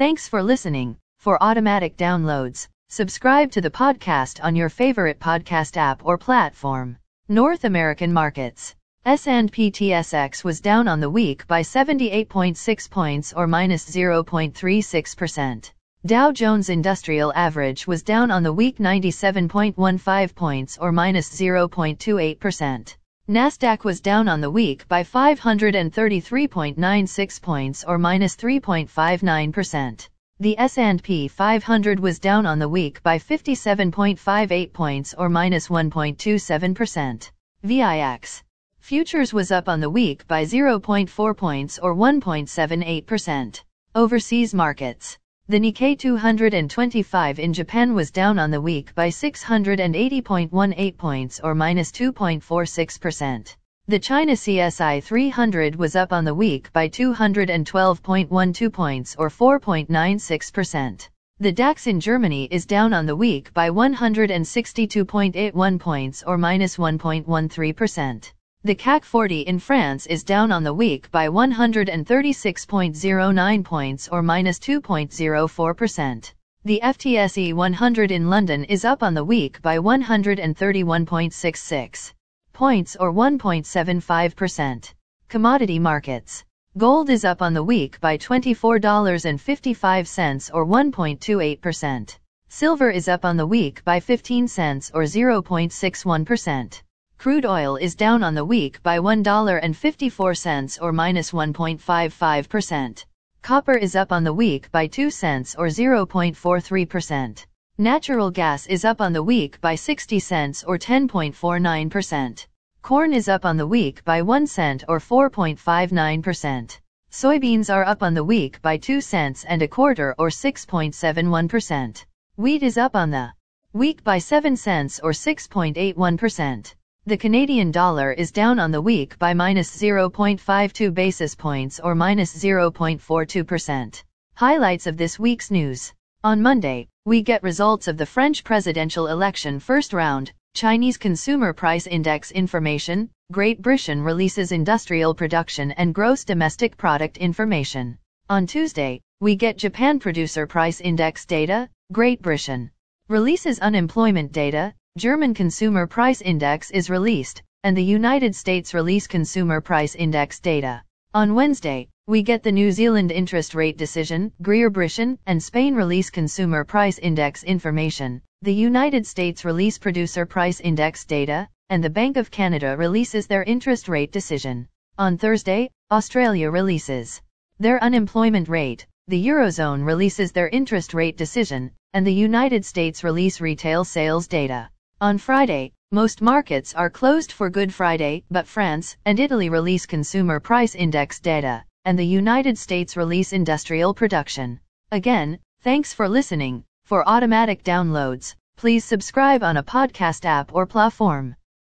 Thanks for listening. For automatic downloads, subscribe to the podcast on your favorite podcast app or platform. North American markets. S&P TSX was down on the week by 78.6 points or minus 0.36%. Dow Jones Industrial Average was down on the week 97.15 points or minus 0.28%. NASDAQ was down on the week by 533.96 points or minus 3.59%. The S&P 500 was down on the week by 57.58 points or minus 1.27%. VIX. Futures was up on the week by 0.4 points or 1.78%. Overseas markets. The Nikkei 225 in Japan was down on the week by 680.18 points or minus 2.46%. The China CSI 300 was up on the week by 212.12 points or 4.96%. The DAX in Germany is down on the week by 162.81 points or minus 1.13%. The CAC 40 in France is down on the week by 136.09 points or minus 2.04%. The FTSE 100 in London is up on the week by 131.66 points or 1.75%. Commodity markets. Gold is up on the week by $24.55 or 1.28%. Silver is up on the week by 15 cents or 0.61%. Crude oil is down on the week by $1.54 or minus 1.55%. Copper is up on the week by 2 cents or 0.43%. Natural gas is up on the week by 60 cents or 10.49%. Corn is up on the week by 1 cent or 4.59%. Soybeans are up on the week by 2 cents and a quarter or 6.71%. Wheat is up on the week by 7 cents or 6.81%. The Canadian dollar is down on the week by minus 0.52 basis points or minus 0.42%. Highlights of this week's news. On Monday, we get results of the French presidential election first round, Chinese consumer price index information, Great Britain releases industrial production and gross domestic product information. On Tuesday, we get Japan producer price index data, Great Britain releases unemployment data, German Consumer Price Index is released, and the United States release Consumer Price Index data. On Wednesday, we get the New Zealand interest rate decision, Great Britain and Spain release Consumer Price Index information, the United States release Producer Price Index data, and the Bank of Canada releases their interest rate decision. On Thursday, Australia releases their unemployment rate, the Eurozone releases their interest rate decision, and the United States release retail sales data. On Friday, most markets are closed for Good Friday, but France and Italy release Consumer Price Index data, and the United States release industrial production. Again, thanks for listening. For automatic downloads, please subscribe on a podcast app or platform.